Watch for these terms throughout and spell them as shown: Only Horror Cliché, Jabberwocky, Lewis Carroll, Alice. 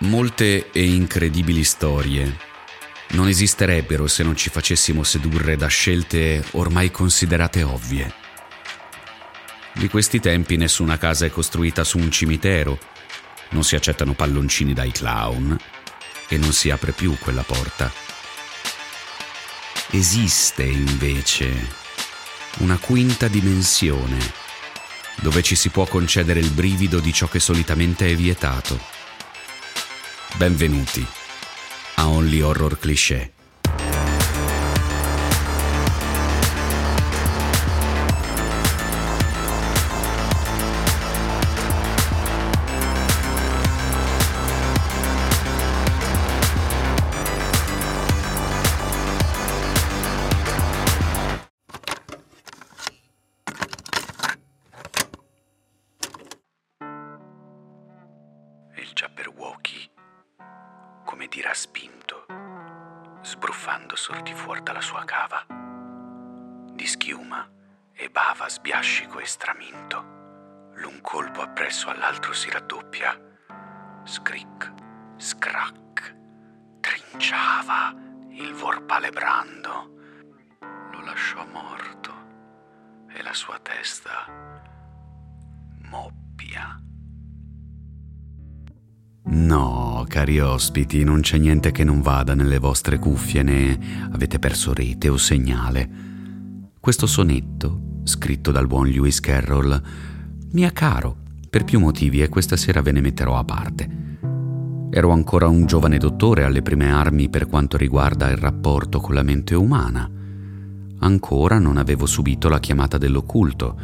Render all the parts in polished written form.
Molte e incredibili storie non esisterebbero se non ci facessimo sedurre da scelte ormai considerate ovvie. Di questi tempi nessuna casa è costruita su un cimitero, non si accettano palloncini dai clown e non si apre più quella porta. Esiste invece una quinta dimensione dove ci si può concedere il brivido di ciò che solitamente è vietato. Benvenuti a Only Horror Cliché. Il Jabberwocky, come dirà spinto, sbruffando sortì fuori dalla sua cava, di schiuma e bava sbiascico e straminto, l'un colpo appresso all'altro si raddoppia, scric, scrac, trinciava il vorpale brando, lo lasciò morto e la sua testa moppia. No, cari ospiti, non c'è niente che non vada nelle vostre cuffie, né avete perso rete o segnale. Questo sonetto, scritto dal buon Lewis Carroll, mi è caro per più motivi e questa sera ve ne metterò a parte. Ero ancora un giovane dottore alle prime armi per quanto riguarda il rapporto con la mente umana. Ancora non avevo subito la chiamata dell'occulto.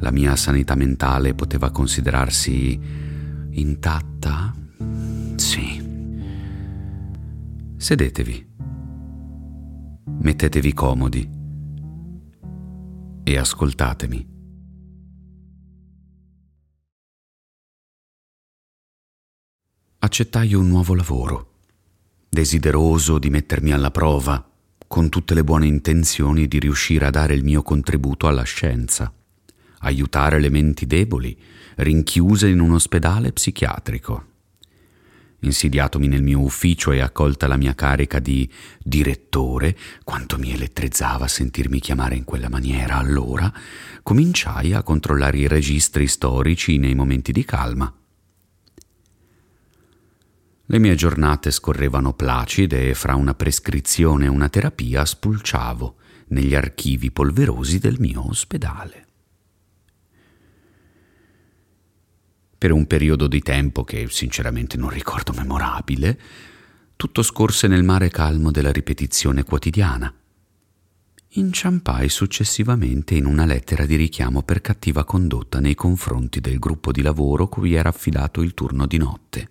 La mia sanità mentale poteva considerarsi intatta. Sì. Sedetevi. Mettetevi comodi. E ascoltatemi. Accettai un nuovo lavoro, desideroso di mettermi alla prova, con tutte le buone intenzioni di riuscire a dare il mio contributo alla scienza, aiutare le menti deboli, rinchiuse in un ospedale psichiatrico. Insidiatomi nel mio ufficio e accolta la mia carica di direttore, quanto mi elettrizzava sentirmi chiamare in quella maniera, allora cominciai a controllare i registri storici nei momenti di calma. Le mie giornate scorrevano placide e fra una prescrizione e una terapia spulciavo negli archivi polverosi del mio ospedale. Per un periodo di tempo che sinceramente non ricordo memorabile, tutto scorse nel mare calmo della ripetizione quotidiana. Inciampai successivamente in una lettera di richiamo per cattiva condotta nei confronti del gruppo di lavoro cui era affidato il turno di notte.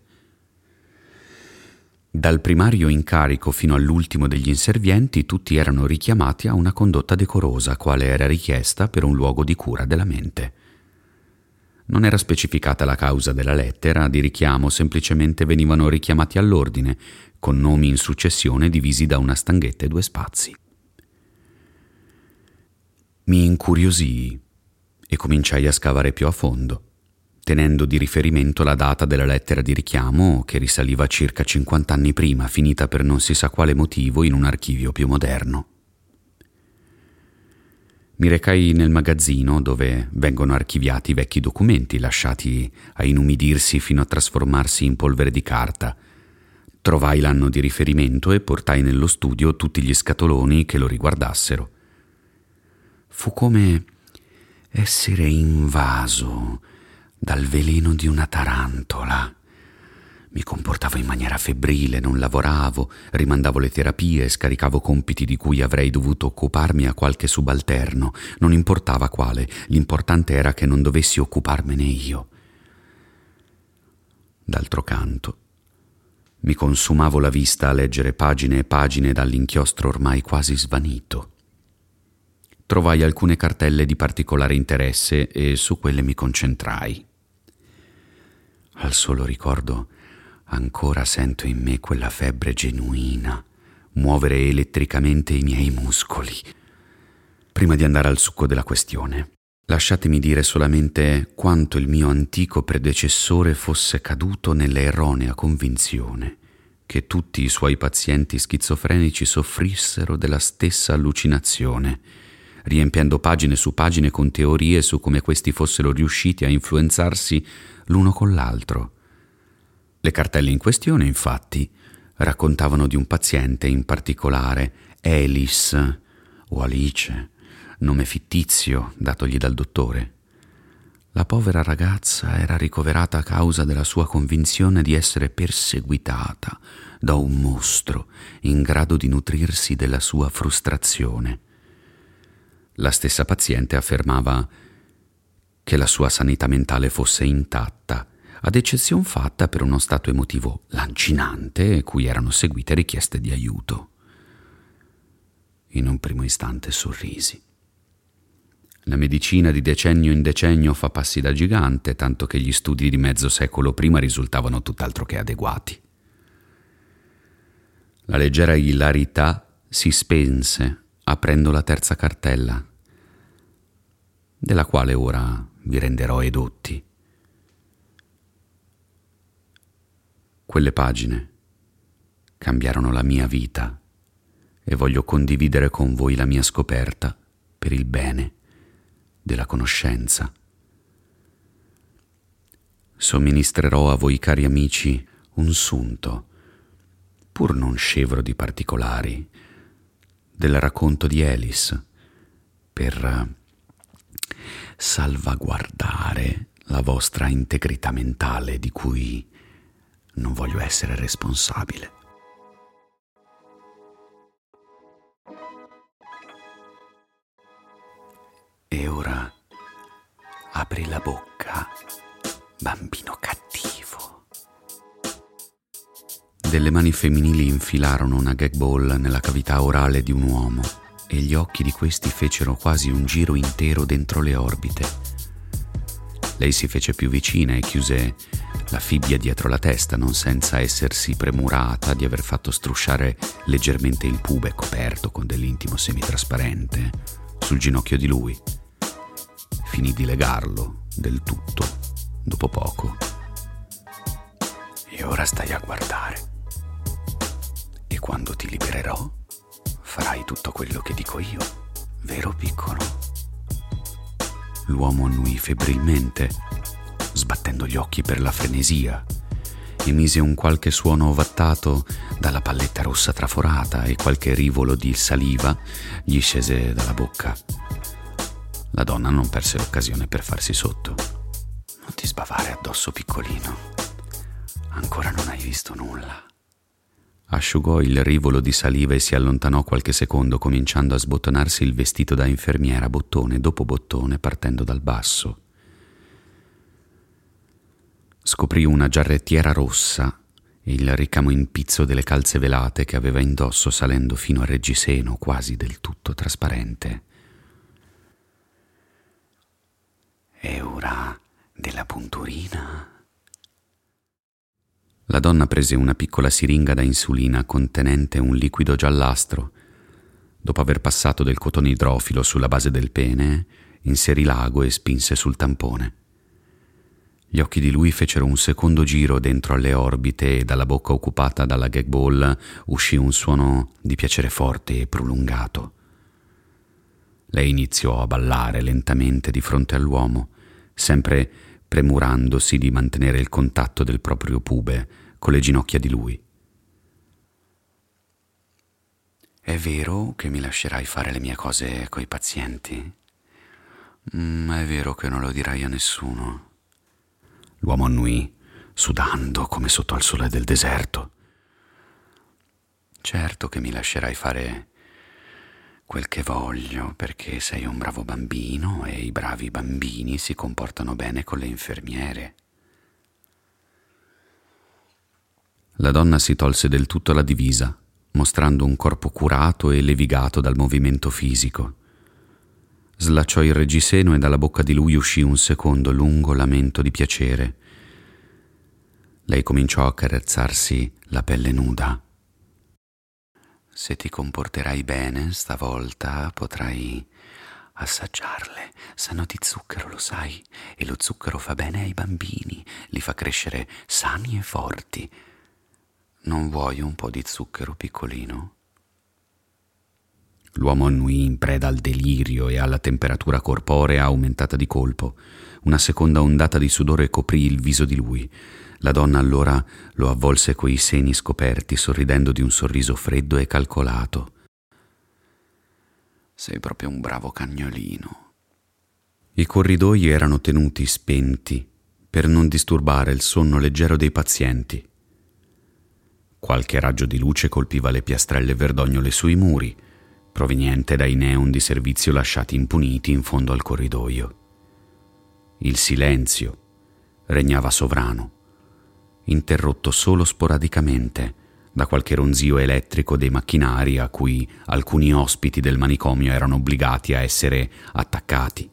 Dal primario incarico fino all'ultimo degli inservienti, tutti erano richiamati a una condotta decorosa, quale era richiesta per un luogo di cura della mente. Non era specificata la causa della lettera di richiamo, semplicemente venivano richiamati all'ordine, con nomi in successione divisi da una stanghetta e 2 spazi. Mi incuriosii e cominciai a scavare più a fondo, tenendo di riferimento la data della lettera di richiamo che risaliva circa 50 anni prima, finita per non si sa quale motivo in un archivio più moderno. Mi recai nel magazzino dove vengono archiviati i vecchi documenti lasciati a inumidirsi fino a trasformarsi in polvere di carta. Trovai l'anno di riferimento e portai nello studio tutti gli scatoloni che lo riguardassero. Fu come essere invaso dal veleno di una tarantola. Mi comportavo in maniera febbrile, non lavoravo, rimandavo le terapie, scaricavo compiti di cui avrei dovuto occuparmi a qualche subalterno, non importava quale, l'importante era che non dovessi occuparmene io. D'altro canto, mi consumavo la vista a leggere pagine e pagine dall'inchiostro ormai quasi svanito. Trovai alcune cartelle di particolare interesse e su quelle mi concentrai. Al solo ricordo ancora sento in me quella febbre genuina muovere elettricamente i miei muscoli. Prima di andare al succo della questione, Lasciatemi dire solamente quanto il mio antico predecessore fosse caduto nell'erronea convinzione che tutti i suoi pazienti schizofrenici soffrissero della stessa allucinazione, riempiendo pagine su pagine con teorie su come questi fossero riusciti a influenzarsi l'uno con l'altro. Le cartelle in questione, infatti, raccontavano di un paziente in particolare, Alice o Alice, nome fittizio datogli dal dottore. La povera ragazza era ricoverata a causa della sua convinzione di essere perseguitata da un mostro in grado di nutrirsi della sua frustrazione. La stessa paziente affermava che la sua sanità mentale fosse intatta, ad eccezion fatta per uno stato emotivo lancinante cui erano seguite richieste di aiuto. In un primo istante sorrisi. La medicina di decennio in decennio fa passi da gigante, tanto che gli studi di mezzo secolo prima risultavano tutt'altro che adeguati. La leggera ilarità si spense aprendo la terza cartella, della quale ora vi renderò edotti. Quelle pagine cambiarono la mia vita e voglio condividere con voi la mia scoperta per il bene della conoscenza. Somministrerò a voi, cari amici, un sunto, pur non scevro di particolari, del racconto di Alice, per salvaguardare la vostra integrità mentale di cui non voglio essere responsabile. E ora apri la bocca, bambino cattivo. Delle mani femminili infilarono una gag ball nella cavità orale di un uomo e gli occhi di questi fecero quasi un giro intero dentro le orbite. Lei si fece più vicina e chiuse la fibbia dietro la testa, non senza essersi premurata di aver fatto strusciare leggermente il pube coperto con dell'intimo semitrasparente sul ginocchio di lui. Finì di legarlo del tutto dopo poco. E ora stai a guardare. E quando ti libererò, farai tutto quello che dico io, vero piccolo? L'uomo annui febbrilmente, sbattendo gli occhi per la frenesia. Emise un qualche suono ovattato dalla palletta rossa traforata e qualche rivolo di saliva gli scese dalla bocca. La donna non perse l'occasione per farsi sotto. Non ti sbavare addosso, piccolino. Ancora non hai visto nulla. Asciugò il rivolo di saliva e si allontanò qualche secondo, cominciando a sbottonarsi il vestito da infermiera, bottone dopo bottone, partendo dal basso. Scoprì una giarrettiera rossa e il ricamo in pizzo delle calze velate che aveva indosso, salendo fino al reggiseno, quasi del tutto trasparente. È ora della punturina. La donna prese una piccola siringa da insulina contenente un liquido giallastro. Dopo aver passato del cotone idrofilo sulla base del pene, inserì l'ago e spinse sul tampone. Gli occhi di lui fecero un secondo giro dentro alle orbite e dalla bocca occupata dalla gag ball uscì un suono di piacere forte e prolungato. Lei iniziò a ballare lentamente di fronte all'uomo, sempre premurandosi di mantenere il contatto del proprio pube con le ginocchia di lui. È vero che mi lascerai fare le mie cose coi pazienti? Ma è vero che non lo dirai a nessuno? L'uomo annuì, sudando come sotto al sole del deserto. Certo che mi lascerai fare quel che voglio, perché sei un bravo bambino e i bravi bambini si comportano bene con le infermiere. La donna si tolse del tutto la divisa, mostrando un corpo curato e levigato dal movimento fisico. Slacciò il reggiseno e dalla bocca di lui uscì un secondo lungo lamento di piacere. Lei cominciò a carezzarsi la pelle nuda. Se ti comporterai bene stavolta potrai assaggiarle. Sanno di zucchero, lo sai, e lo zucchero fa bene ai bambini, li fa crescere sani e forti. Non vuoi un po' di zucchero, piccolino? L'uomo annuì, in preda al delirio e alla temperatura corporea aumentata di colpo. Una seconda ondata di sudore coprì il viso di lui. La donna allora lo avvolse coi seni scoperti, sorridendo di un sorriso freddo e calcolato. «Sei proprio un bravo cagnolino». I corridoi erano tenuti spenti per non disturbare il sonno leggero dei pazienti. Qualche raggio di luce colpiva le piastrelle verdognole sui muri, proveniente dai neon di servizio lasciati impuniti in fondo al corridoio. Il silenzio regnava sovrano, interrotto solo sporadicamente da qualche ronzio elettrico dei macchinari a cui alcuni ospiti del manicomio erano obbligati a essere attaccati.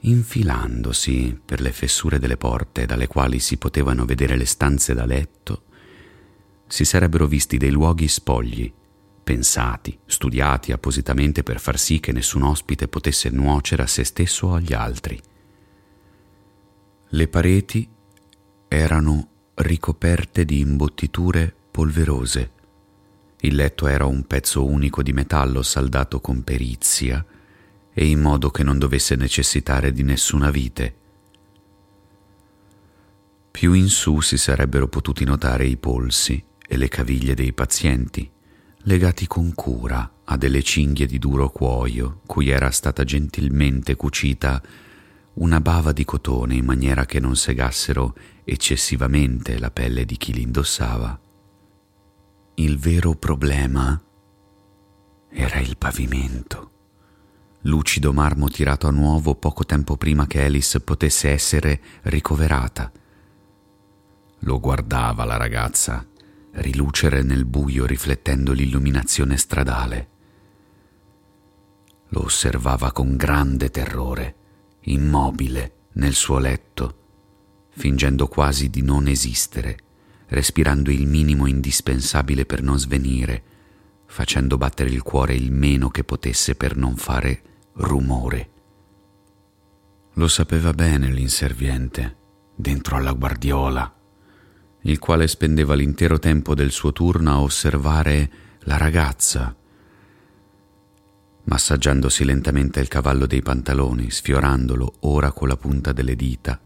Infilandosi per le fessure delle porte dalle quali si potevano vedere le stanze da letto, si sarebbero visti dei luoghi spogli, pensati, studiati appositamente per far sì che nessun ospite potesse nuocere a se stesso o agli altri. Le pareti erano ricoperte di imbottiture polverose. Il letto era un pezzo unico di metallo saldato con perizia e in modo che non dovesse necessitare di nessuna vite. Più in su si sarebbero potuti notare i polsi e le caviglie dei pazienti, legati con cura a delle cinghie di duro cuoio cui era stata gentilmente cucita una bava di cotone in maniera che non segassero eccessivamente la pelle di chi li indossava. Il vero problema era il pavimento, lucido marmo tirato a nuovo poco tempo prima che Alice potesse essere ricoverata. Lo guardava la ragazza rilucere nel buio riflettendo l'illuminazione stradale. Lo osservava con grande terrore, immobile nel suo letto, fingendo quasi di non esistere, respirando il minimo indispensabile per non svenire, facendo battere il cuore il meno che potesse per non fare rumore. Lo sapeva bene l'inserviente, dentro alla guardiola, il quale spendeva l'intero tempo del suo turno a osservare la ragazza, massaggiandosi lentamente il cavallo dei pantaloni, sfiorandolo ora con la punta delle dita,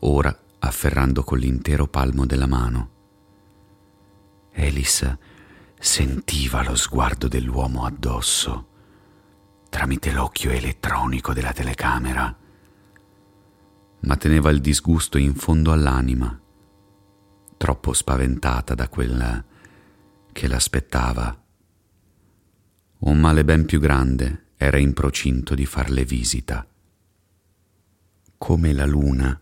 ora afferrando con l'intero palmo della mano. Alice sentiva lo sguardo dell'uomo addosso, tramite l'occhio elettronico della telecamera, ma teneva il disgusto in fondo all'anima, troppo spaventata da quella che l'aspettava. Un male ben più grande era in procinto di farle visita. Come la luna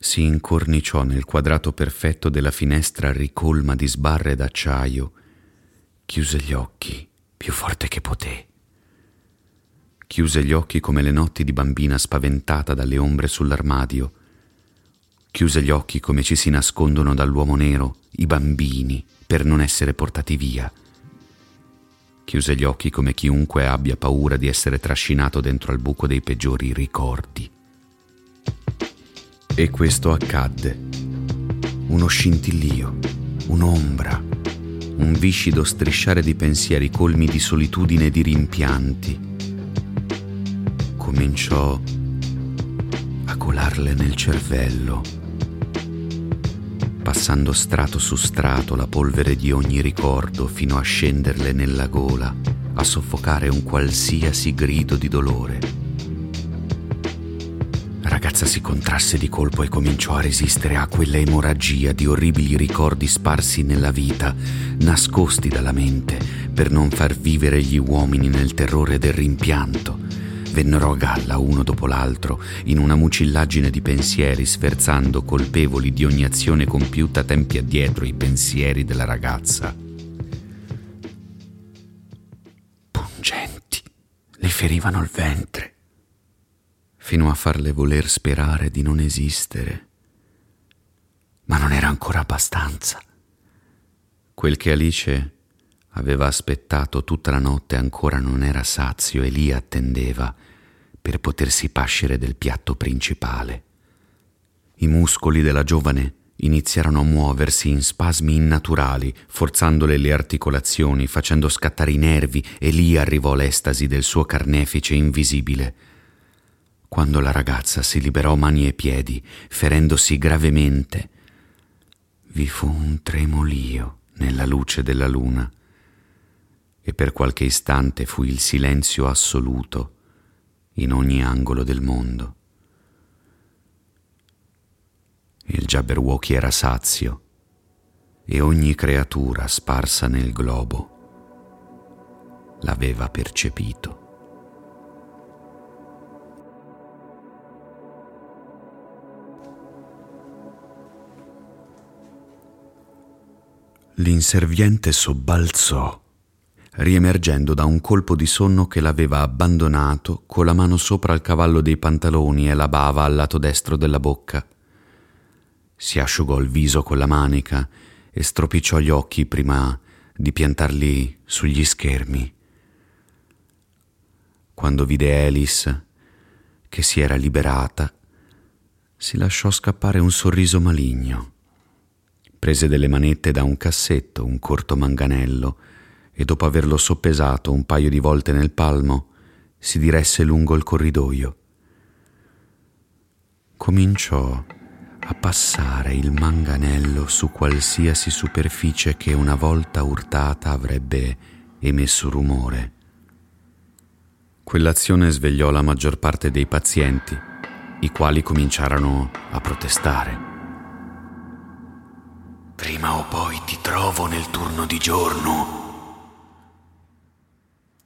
si incorniciò nel quadrato perfetto della finestra ricolma di sbarre d'acciaio, chiuse gli occhi più forte che poté. Chiuse gli occhi come le notti di bambina spaventata dalle ombre sull'armadio. Chiuse gli occhi come ci si nascondono dall'uomo nero i bambini per non essere portati via. Chiuse gli occhi come chiunque abbia paura di essere trascinato dentro al buco dei peggiori ricordi. E questo accadde. Uno scintillio, un'ombra, un viscido strisciare di pensieri colmi di solitudine e di rimpianti. Cominciò a colarle nel cervello, passando strato su strato la polvere di ogni ricordo fino a scenderle nella gola, a soffocare un qualsiasi grido di dolore. La ragazza si contrasse di colpo e cominciò a resistere a quella emorragia di orribili ricordi sparsi nella vita, nascosti dalla mente, per non far vivere gli uomini nel terrore del rimpianto. Vennero a galla uno dopo l'altro in una mucillaggine di pensieri, sferzando colpevoli di ogni azione compiuta tempi addietro i pensieri della ragazza. Pungenti le ferivano il ventre, fino a farle voler sperare di non esistere. Ma non era ancora abbastanza. Quel che Alice Aveva aspettato tutta la notte, ancora non era sazio e lì attendeva per potersi pascere del piatto principale. I muscoli della giovane iniziarono a muoversi in spasmi innaturali, forzandole le articolazioni, facendo scattare i nervi, e lì arrivò l'estasi del suo carnefice invisibile. Quando la ragazza si liberò mani e piedi, ferendosi gravemente, vi fu un tremolio nella luce della luna e per qualche istante fu il silenzio assoluto in ogni angolo del mondo. Il Jabberwocky era sazio e ogni creatura sparsa nel globo l'aveva percepito. L'inserviente sobbalzò, riemergendo da un colpo di sonno che l'aveva abbandonato, con la mano sopra il cavallo dei pantaloni e la bava al lato destro della bocca. Si asciugò il viso con la manica e stropicciò gli occhi prima di piantarli sugli schermi. Quando vide Alice, che si era liberata, si lasciò scappare un sorriso maligno. Prese delle manette da un cassetto, un corto manganello, e dopo averlo soppesato un paio di volte nel palmo, si diresse lungo il corridoio. Cominciò a passare il manganello su qualsiasi superficie che una volta urtata avrebbe emesso rumore. Quell'azione svegliò la maggior parte dei pazienti, i quali cominciarono a protestare. Prima o poi ti trovo nel turno di giorno.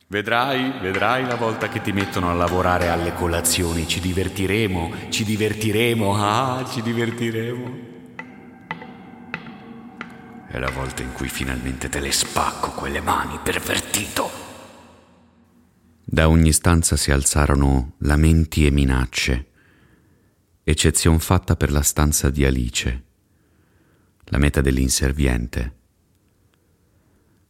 Vedrai la volta che ti mettono a lavorare alle colazioni. Ci divertiremo. È la volta in cui finalmente te le spacco quelle mani, pervertito. Da ogni stanza si alzarono lamenti e minacce, eccezion fatta per la stanza di Alice, la meta dell'inserviente.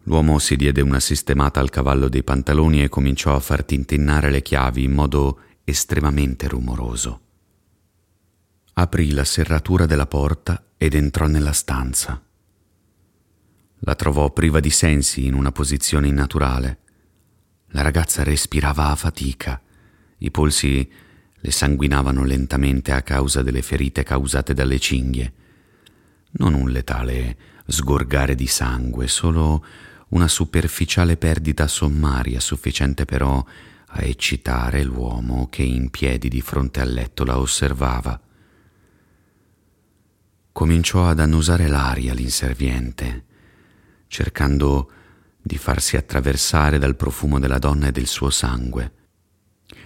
L'uomo si diede una sistemata al cavallo dei pantaloni e cominciò a far tintinnare le chiavi in modo estremamente rumoroso. Aprì la serratura della porta ed entrò nella stanza. La trovò priva di sensi, in una posizione innaturale. La ragazza respirava a fatica, i polsi le sanguinavano lentamente a causa delle ferite causate dalle cinghie. Non un letale sgorgare di sangue, solo una superficiale perdita sommaria, sufficiente però a eccitare l'uomo che in piedi di fronte al letto la osservava. Cominciò ad annusare l'aria l'inserviente, cercando di farsi attraversare dal profumo della donna e del suo sangue.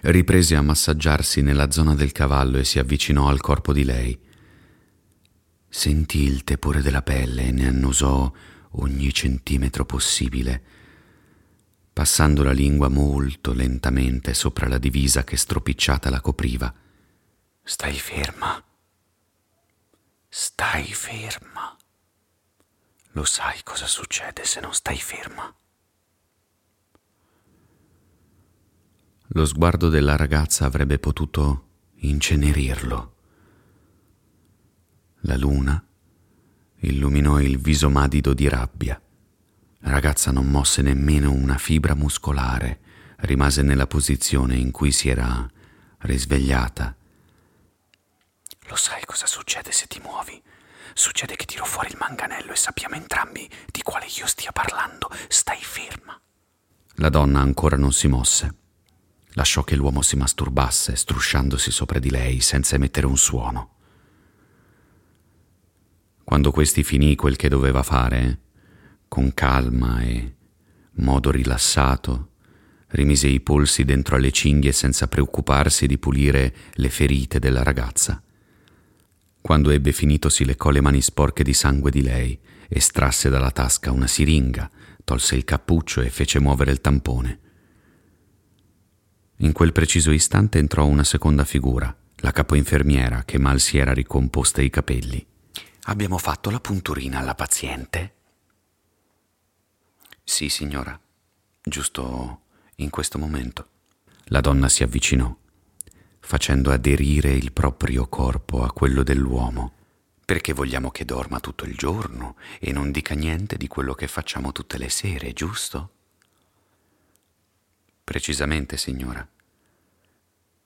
Riprese a massaggiarsi nella zona del cavallo e si avvicinò al corpo di lei. Sentì il tepore della pelle e ne annusò ogni centimetro possibile, passando la lingua molto lentamente sopra la divisa che stropicciata la copriva. Stai ferma. Lo sai cosa succede se non stai ferma? Lo sguardo della ragazza avrebbe potuto incenerirlo. La luna illuminò il viso madido di rabbia. La ragazza non mosse nemmeno una fibra muscolare, rimase nella posizione in cui si era risvegliata. Lo sai cosa succede se ti muovi? Succede che tiro fuori il manganello e sappiamo entrambi di quale io stia parlando. Stai ferma. La donna ancora non si mosse. Lasciò che l'uomo si masturbasse, strusciandosi sopra di lei senza emettere un suono. Quando questi finì quel che doveva fare, con calma e modo rilassato, rimise i polsi dentro alle cinghie senza preoccuparsi di pulire le ferite della ragazza. Quando ebbe finito si leccò le mani sporche di sangue di lei, estrasse dalla tasca una siringa, tolse il cappuccio e fece muovere il tampone. In quel preciso istante entrò una seconda figura, la capoinfermiera, che mal si era ricomposta i capelli. Abbiamo fatto la punturina alla paziente. «Sì, signora, giusto in questo momento». La donna si avvicinò, facendo aderire il proprio corpo a quello dell'uomo. «Perché vogliamo che dorma tutto il giorno e non dica niente di quello che facciamo tutte le sere, giusto?» «Precisamente, signora».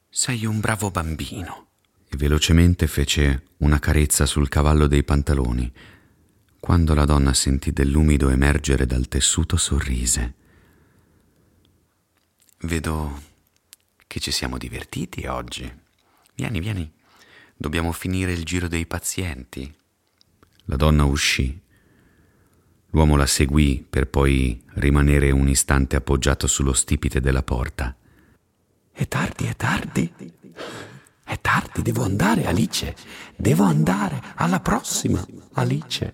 «Sei un bravo bambino». E velocemente fece una carezza sul cavallo dei pantaloni. Quando la donna sentì dell'umido emergere dal tessuto, sorrise. «Vedo che ci siamo divertiti oggi. Vieni, dobbiamo finire il giro dei pazienti». La donna uscì. L'uomo la seguì per poi rimanere un istante appoggiato sullo stipite della porta. È tardi, devo andare, Alice. Devo andare, alla prossima, Alice.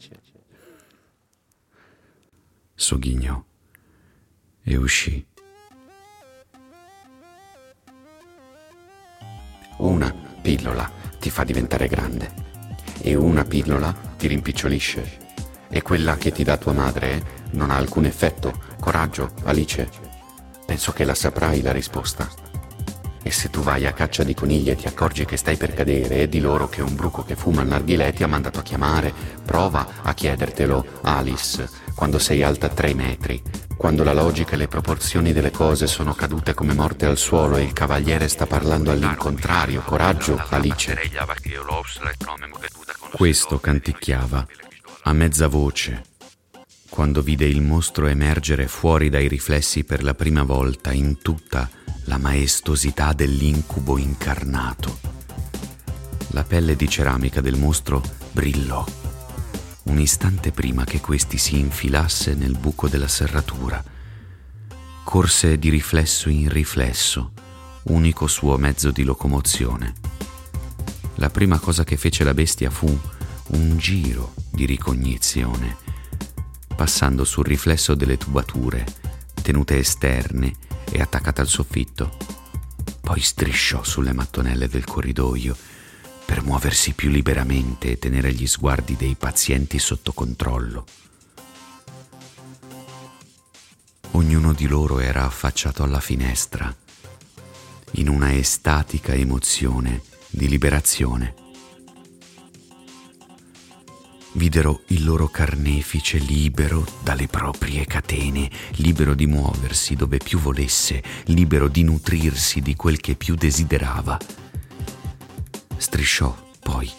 Sogghignò e uscì. Una pillola ti fa diventare grande e una pillola ti rimpicciolisce. E quella che ti dà tua madre non ha alcun effetto. Coraggio, Alice. Penso che la saprai la risposta. E se tu vai a caccia di coniglie e ti accorgi che stai per cadere e di loro che un bruco che fuma al narghilè ti ha mandato a chiamare, prova a chiedertelo, Alice, quando sei alta 3 metri, quando la logica e le proporzioni delle cose sono cadute come morte al suolo e il cavaliere sta parlando all'incontrario. Coraggio, Alice. Questo canticchiava a mezza voce quando vide il mostro emergere fuori dai riflessi per la prima volta in tutta la maestosità dell'incubo incarnato. La pelle di ceramica del mostro brillò un istante prima che questi si infilasse nel buco della serratura. Corse di riflesso in riflesso, unico suo mezzo di locomozione. La prima cosa che fece la bestia fu un giro di ricognizione, passando sul riflesso delle tubature, tenute esterne e attaccata al soffitto. Poi strisciò sulle mattonelle del corridoio per muoversi più liberamente e tenere gli sguardi dei pazienti sotto controllo. Ognuno di loro era affacciato alla finestra, in una estatica emozione di liberazione. Videro il loro carnefice libero dalle proprie catene, libero di muoversi dove più volesse, libero di nutrirsi di quel che più desiderava. Strisciò poi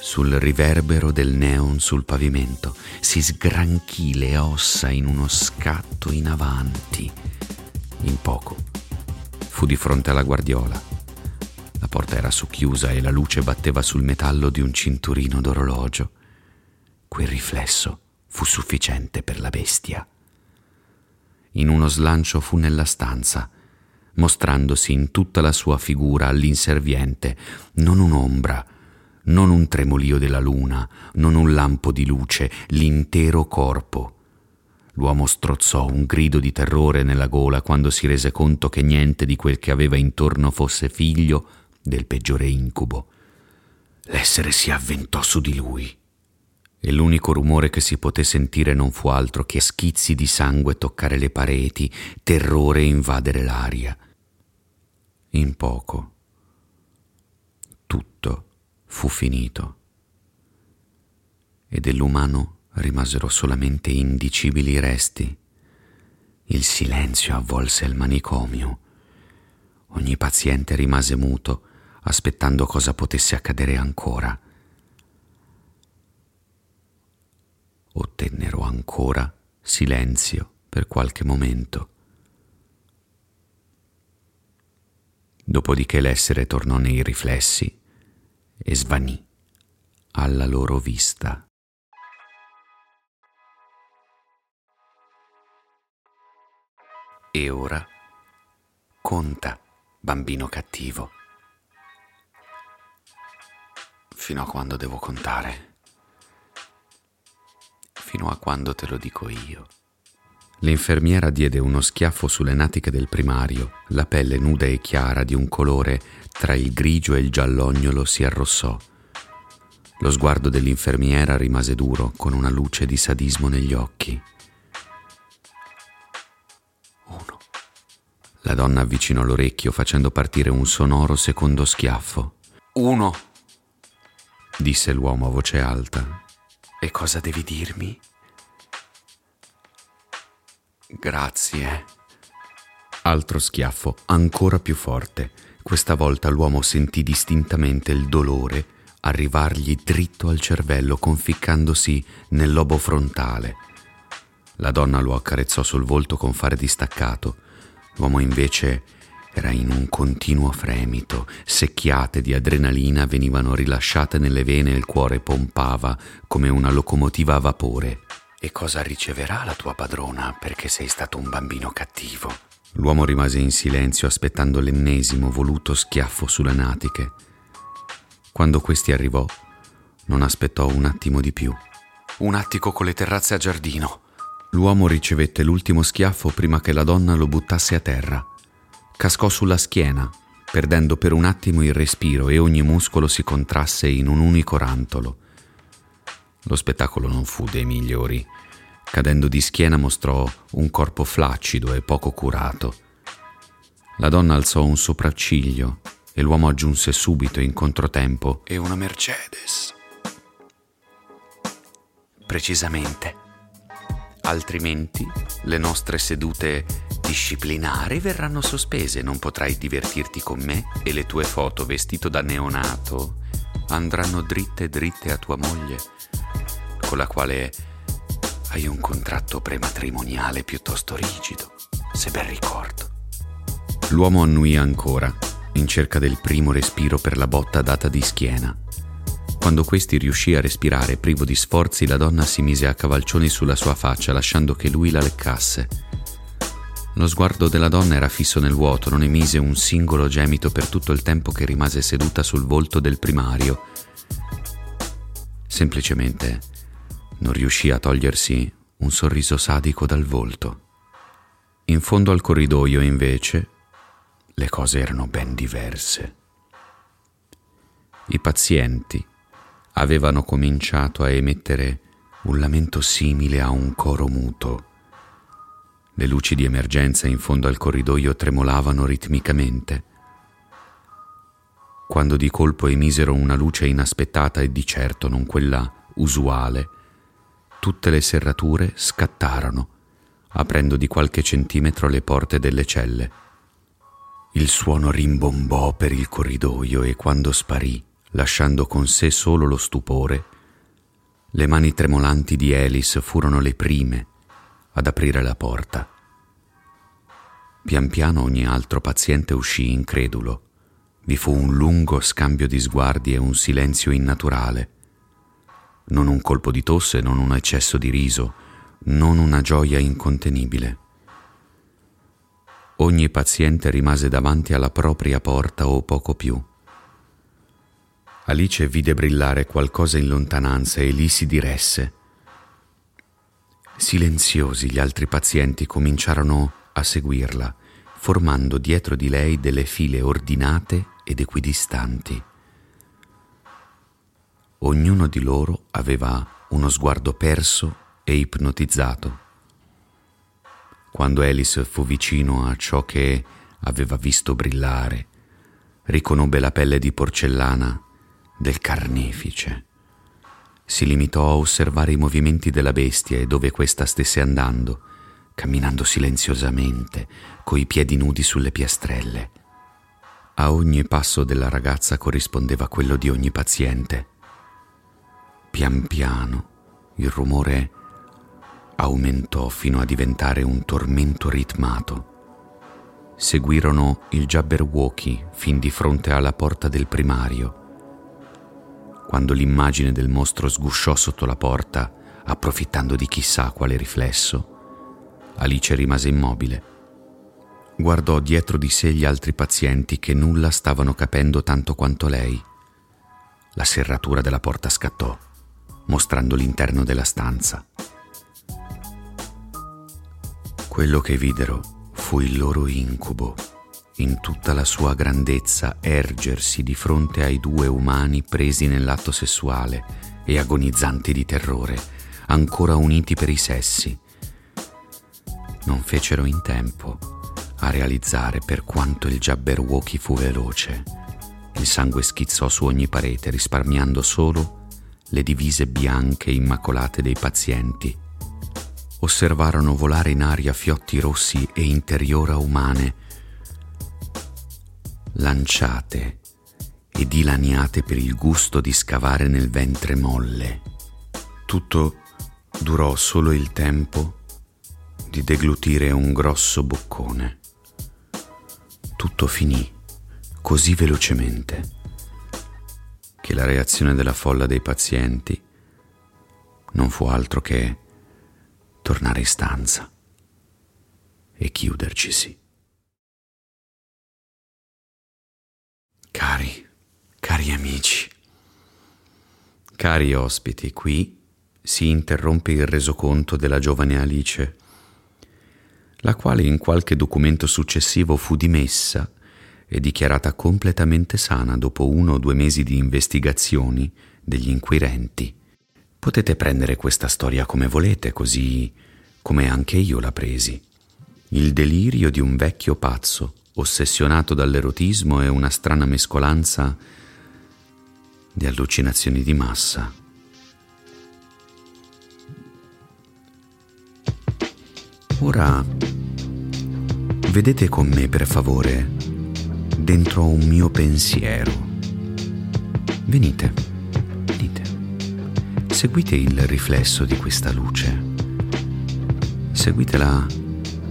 sul riverbero del neon sul pavimento, si sgranchì le ossa in uno scatto in avanti. In poco fu di fronte alla guardiola. La porta era socchiusa e la luce batteva sul metallo di un cinturino d'orologio. Quel riflesso fu sufficiente per la bestia. In uno slancio fu nella stanza, mostrandosi in tutta la sua figura all'inserviente, non un'ombra, non un tremolio della luna, non un lampo di luce, l'intero corpo. L'uomo strozzò un grido di terrore nella gola quando si rese conto che niente di quel che aveva intorno fosse figlio del peggiore incubo. L'essere si avventò su di lui. E l'unico rumore che si poté sentire non fu altro che schizzi di sangue toccare le pareti, terrore invadere l'aria. In poco tutto fu finito e dell'umano rimasero solamente indicibili resti. Il silenzio avvolse il manicomio. Ogni paziente rimase muto, aspettando cosa potesse accadere ancora. Ottennero ancora silenzio per qualche momento. Dopodiché l'essere tornò nei riflessi e svanì alla loro vista. E ora conta, bambino cattivo. Fino a quando devo contare? Fino a quando te lo dico io. L'infermiera diede uno schiaffo sulle natiche del primario. La pelle nuda e chiara di un colore tra il grigio e il giallognolo si arrossò. Lo sguardo dell'infermiera rimase duro, con una luce di sadismo negli occhi. La donna avvicinò l'orecchio facendo partire un sonoro secondo schiaffo. «Uno!» disse l'uomo a voce alta. «E cosa devi dirmi?» «Grazie!» Altro schiaffo, ancora più forte. Questa volta l'uomo sentì distintamente il dolore arrivargli dritto al cervello, conficcandosi nel lobo frontale. La donna lo accarezzò sul volto con fare distaccato. L'uomo invece era in un continuo fremito. Secchiate di adrenalina venivano rilasciate nelle vene e il cuore pompava come una locomotiva a vapore. «E cosa riceverà la tua padrona perché sei stato un bambino cattivo?» L'uomo rimase in silenzio aspettando l'ennesimo voluto schiaffo sulle natiche. Quando questi arrivò, non aspettò un attimo di più. «Un attico con le terrazze a giardino!» L'uomo ricevette l'ultimo schiaffo prima che la donna lo buttasse a terra. Cascò sulla schiena, perdendo per un attimo il respiro e ogni muscolo si contrasse in un unico rantolo. Lo spettacolo non fu dei migliori. Cadendo di schiena mostrò un corpo flaccido e poco curato. La donna alzò un sopracciglio e l'uomo aggiunse subito in controtempo: «E una Mercedes!» «Precisamente. Altrimenti le nostre sedute disciplinari verranno sospese, non potrai divertirti con me e le tue foto vestito da neonato andranno dritte dritte a tua moglie, con la quale hai un contratto prematrimoniale piuttosto rigido, se ben ricordo». L'uomo annuì ancora, in cerca del primo respiro per la botta data di schiena. Quando questi riuscì a respirare privo di sforzi, la donna si mise a cavalcioni sulla sua faccia, lasciando che lui la leccasse. Lo sguardo della donna era fisso nel vuoto, non emise un singolo gemito per tutto il tempo che rimase seduta sul volto del primario. Semplicemente non riuscì a togliersi un sorriso sadico dal volto. In fondo al corridoio, invece, le cose erano ben diverse. I pazienti avevano cominciato a emettere un lamento simile a un coro muto. Le luci di emergenza in fondo al corridoio tremolavano ritmicamente. Quando di colpo emisero una luce inaspettata e di certo non quella usuale, tutte le serrature scattarono, aprendo di qualche centimetro le porte delle celle. Il suono rimbombò per il corridoio e quando sparì, lasciando con sé solo lo stupore, le mani tremolanti di Alice furono le prime ad aprire la porta. Pian piano ogni altro paziente uscì incredulo. Vi fu un lungo scambio di sguardi e un silenzio innaturale. Non un colpo di tosse, non un eccesso di riso, non una gioia incontenibile. Ogni paziente rimase davanti alla propria porta o poco più. Alice vide brillare qualcosa in lontananza e lì si diresse. Silenziosi, gli altri pazienti cominciarono a seguirla, formando dietro di lei delle file ordinate ed equidistanti. Ognuno di loro aveva uno sguardo perso e ipnotizzato. Quando Alice fu vicino a ciò che aveva visto brillare, riconobbe la pelle di porcellana del carnefice. Si limitò a osservare i movimenti della bestia e dove questa stesse andando, camminando silenziosamente, coi piedi nudi sulle piastrelle. A ogni passo della ragazza corrispondeva quello di ogni paziente. Pian piano il rumore aumentò fino a diventare un tormento ritmato. Seguirono il Jabberwocky fin di fronte alla porta del primario. Quando l'immagine del mostro sgusciò sotto la porta, approfittando di chissà quale riflesso, Alice rimase immobile. Guardò dietro di sé gli altri pazienti che nulla stavano capendo tanto quanto lei. La serratura della porta scattò, mostrando l'interno della stanza. Quello che videro fu il loro incubo, in tutta la sua grandezza, ergersi di fronte ai due umani presi nell'atto sessuale e agonizzanti di terrore, ancora uniti per i sessi. Non fecero in tempo a realizzare per quanto il Jabberwocky fu veloce. Il sangue schizzò su ogni parete, risparmiando solo le divise bianche immacolate dei pazienti. Osservarono volare in aria fiotti rossi e interiora umane, lanciate e dilaniate per il gusto di scavare nel ventre molle. Tutto durò solo il tempo di deglutire un grosso boccone. Tutto finì così velocemente che la reazione della folla dei pazienti non fu altro che tornare in stanza e chiudercisi. Cari amici, cari ospiti, qui si interrompe il resoconto della giovane Alice, la quale in qualche documento successivo fu dimessa e dichiarata completamente sana dopo 1 o 2 mesi di investigazioni degli inquirenti. Potete prendere questa storia come volete, così come anche io la presi. Il delirio di un vecchio pazzo ossessionato dall'erotismo e una strana mescolanza di allucinazioni di massa. Ora vedete con me, per favore, dentro un mio pensiero. Venite, seguite il riflesso di questa luce, seguitela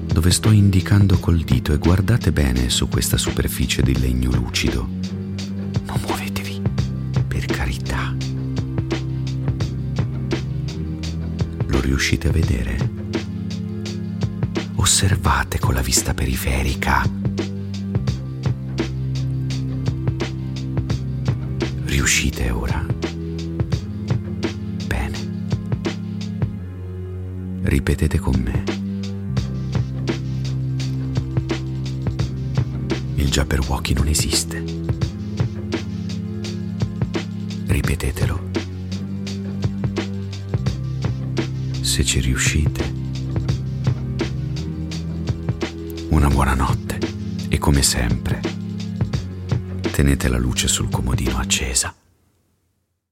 dove sto indicando col dito e guardate bene su questa superficie di legno lucido. Non muovetevi, per carità. Lo riuscite a vedere? Osservate con la vista periferica. Riuscite ora? Bene. Ripetete con me. Il Jabberwocky non esiste. Ripetetelo. Se ci riuscite, una buona notte e come sempre tenete la luce sul comodino accesa.